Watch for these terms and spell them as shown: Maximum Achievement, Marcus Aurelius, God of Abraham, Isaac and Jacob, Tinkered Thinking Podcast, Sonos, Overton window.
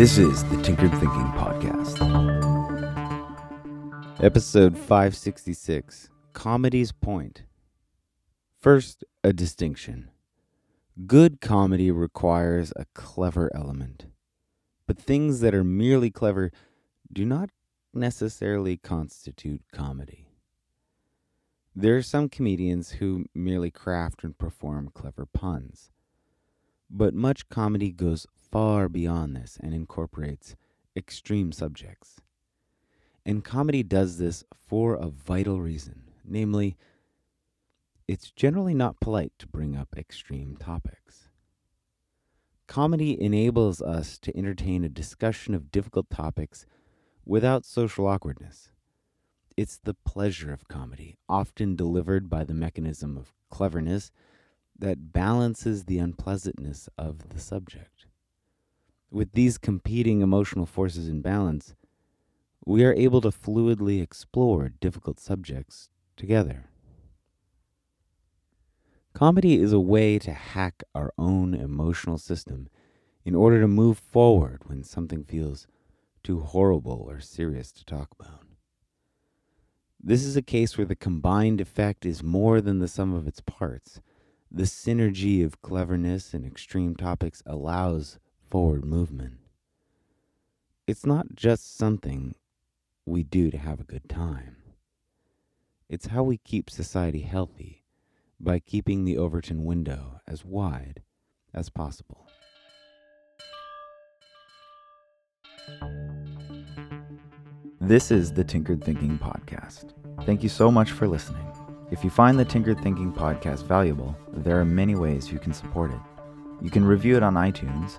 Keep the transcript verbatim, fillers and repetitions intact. This is the Tinkered Thinking Podcast. Episode five sixty-six, Comedy's Point. First, a distinction. Good comedy requires a clever element, but things that are merely clever do not necessarily constitute comedy. There are some comedians who merely craft and perform clever puns, but much comedy goes far beyond this and incorporates extreme subjects. And comedy does this for a vital reason, namely, it's generally not polite to bring up extreme topics. Comedy enables us to entertain a discussion of difficult topics without social awkwardness. It's the pleasure of comedy, often delivered by the mechanism of cleverness, that balances the unpleasantness of the subject. With these competing emotional forces in balance, we are able to fluidly explore difficult subjects together. Comedy is a way to hack our own emotional system in order to move forward when something feels too horrible or serious to talk about. This is a case where the combined effect is more than the sum of its parts. The synergy of cleverness and extreme topics allows forward movement. It's not just something we do to have a good time. It's how we keep society healthy by keeping the Overton window as wide as possible. This is the Tinkered Thinking Podcast. Thank you so much for listening. If you find the Tinkered Thinking Podcast valuable, there are many ways you can support it. You can review it on iTunes.